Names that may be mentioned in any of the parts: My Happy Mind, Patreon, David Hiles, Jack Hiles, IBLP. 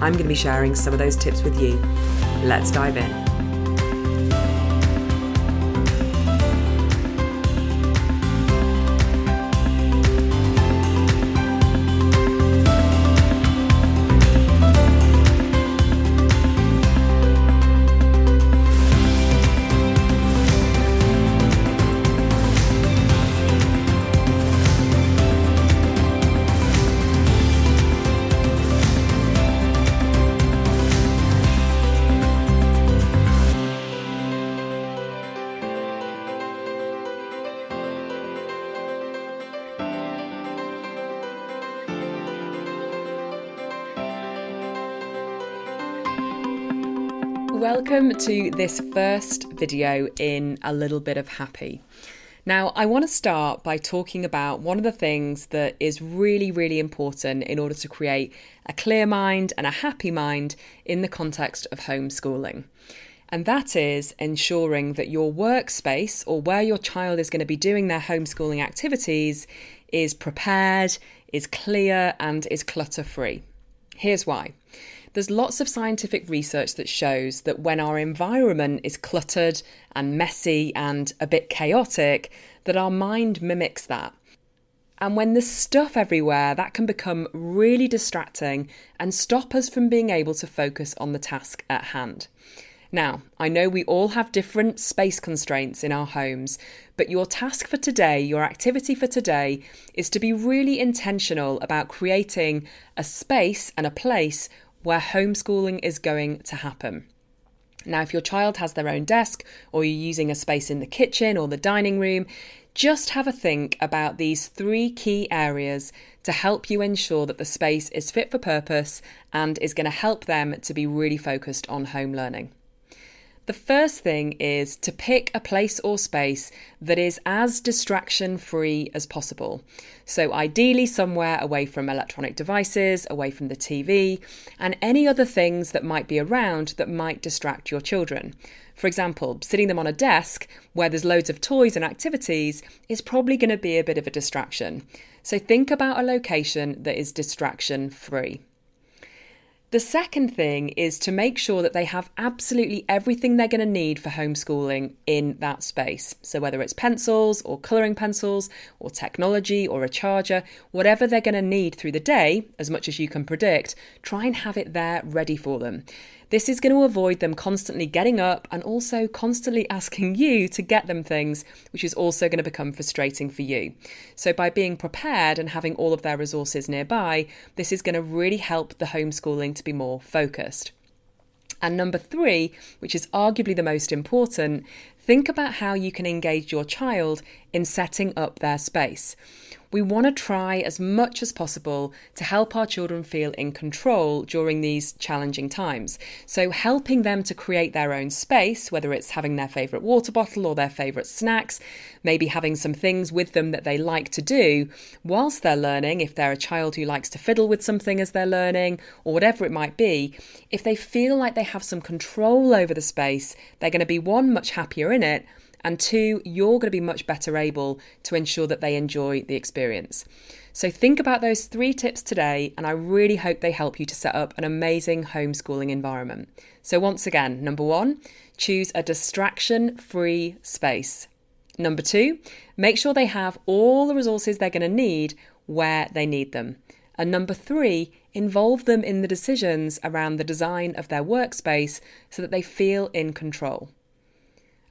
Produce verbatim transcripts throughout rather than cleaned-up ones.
I'm going to be sharing some of those tips with you. Let's dive in. Welcome to this first video in A Little Bit of Happy. Now, I want to start by talking about one of the things that is really, really important in order to create a clear mind and a happy mind in the context of homeschooling. And that is ensuring that your workspace or where your child is going to be doing their homeschooling activities is prepared, is clear, and is clutter-free. Here's why. There's lots of scientific research that shows that when our environment is cluttered and messy and a bit chaotic, that our mind mimics that. And when there's stuff everywhere, that can become really distracting and stop us from being able to focus on the task at hand. Now, I know we all have different space constraints in our homes, but your task for today, your activity for today, is to be really intentional about creating a space and a place where homeschooling is going to happen. Now, if your child has their own desk or you're using a space in the kitchen or the dining room, just have a think about these three key areas to help you ensure that the space is fit for purpose and is going to help them to be really focused on home learning. The first thing is to pick a place or space that is as distraction-free as possible. So ideally somewhere away from electronic devices, away from the T V, and any other things that might be around that might distract your children. For example, sitting them on a desk where there's loads of toys and activities is probably going to be a bit of a distraction. So think about a location that is distraction-free. The second thing is to make sure that they have absolutely everything they're going to need for homeschooling in that space. So whether it's pencils or colouring pencils or technology or a charger, whatever they're going to need through the day, as much as you can predict, try and have it there ready for them. This is going to avoid them constantly getting up and also constantly asking you to get them things, which is also going to become frustrating for you. So by being prepared and having all of their resources nearby, this is going to really help the homeschooling to be more focused. And number three, which is arguably the most important, think about how you can engage your child in setting up their space. We want to try as much as possible to help our children feel in control during these challenging times. So helping them to create their own space, whether it's having their favourite water bottle or their favourite snacks, maybe having some things with them that they like to do whilst they're learning, if they're a child who likes to fiddle with something as they're learning or whatever it might be, if they feel like they have some control over the space, they're going to be, one, much happier in it, and two, you're going to be much better able to ensure that they enjoy the experience. So think about those three tips today, and I really hope they help you to set up an amazing homeschooling environment. So once again, number one, choose a distraction-free space. Number two, make sure they have all the resources they're going to need where they need them. And number three, involve them in the decisions around the design of their workspace so that they feel in control.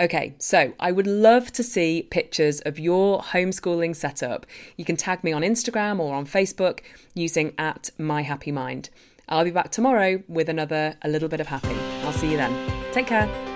Okay, so I would love to see pictures of your homeschooling setup. You can tag me on Instagram or on Facebook using at My Happy Mind. I'll be back tomorrow with another A Little Bit of Happy. I'll see you then. Take care.